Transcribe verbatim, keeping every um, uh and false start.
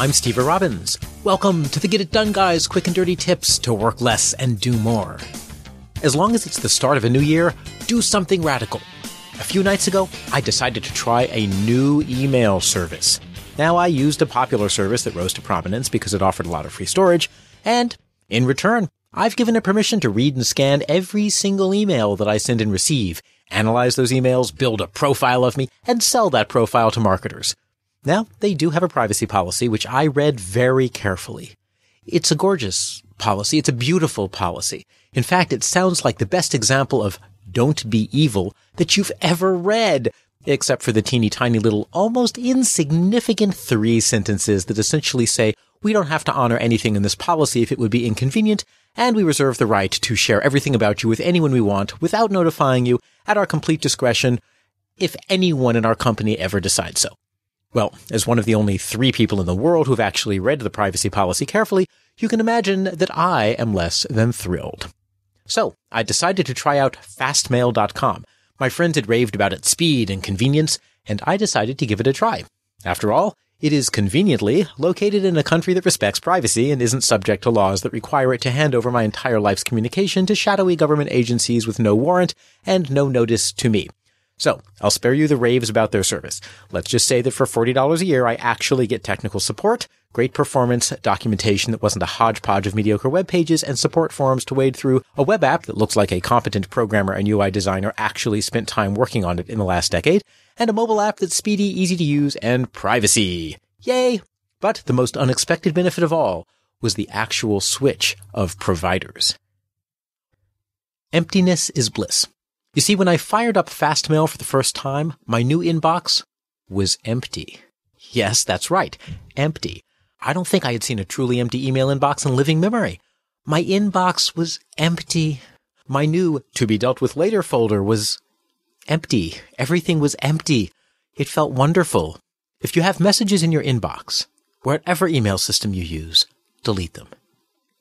I'm Stever Robbins. Welcome to the Get It Done Guy's quick and dirty tips to work less and do more. As long as it's the start of a new year, do something radical. A few nights ago, I decided to try a new email service. Now, I used a popular service that rose to prominence because it offered a lot of free storage, and in return, I've given it permission to read and scan every single email that I send and receive, analyze those emails, build a profile of me, and sell that profile to marketers. Now, they do have a privacy policy, which I read very carefully. It's a gorgeous policy. It's a beautiful policy. In fact, it sounds like the best example of don't be evil that you've ever read, except for the teeny tiny little, almost insignificant three sentences that essentially say, we don't have to honor anything in this policy if it would be inconvenient, and we reserve the right to share everything about you with anyone we want without notifying you at our complete discretion if anyone in our company ever decides so. Well, as one of the only three people in the world who've actually read the privacy policy carefully, you can imagine that I am less than thrilled. So, I decided to try out fast mail dot com. My friends had raved about its speed and convenience, and I decided to give it a try. After all, it is conveniently located in a country that respects privacy and isn't subject to laws that require it to hand over my entire life's communication to shadowy government agencies with no warrant and no notice to me. So, I'll spare you the raves about their service. Let's just say that for forty dollars a year, I actually get technical support, great performance, documentation that wasn't a hodgepodge of mediocre web pages, and support forums to wade through a web app that looks like a competent programmer and U I designer actually spent time working on it in the last decade, and a mobile app that's speedy, easy to use, and privacy. Yay! But the most unexpected benefit of all was the actual switch of providers. Emptiness is bliss. You see, when I fired up Fastmail for the first time, my new inbox was empty. Yes, that's right, empty. I don't think I had seen a truly empty email inbox in living memory. My inbox was empty. My new to be dealt with later folder was empty. Everything was empty. It felt wonderful. If you have messages in your inbox, whatever email system you use, delete them.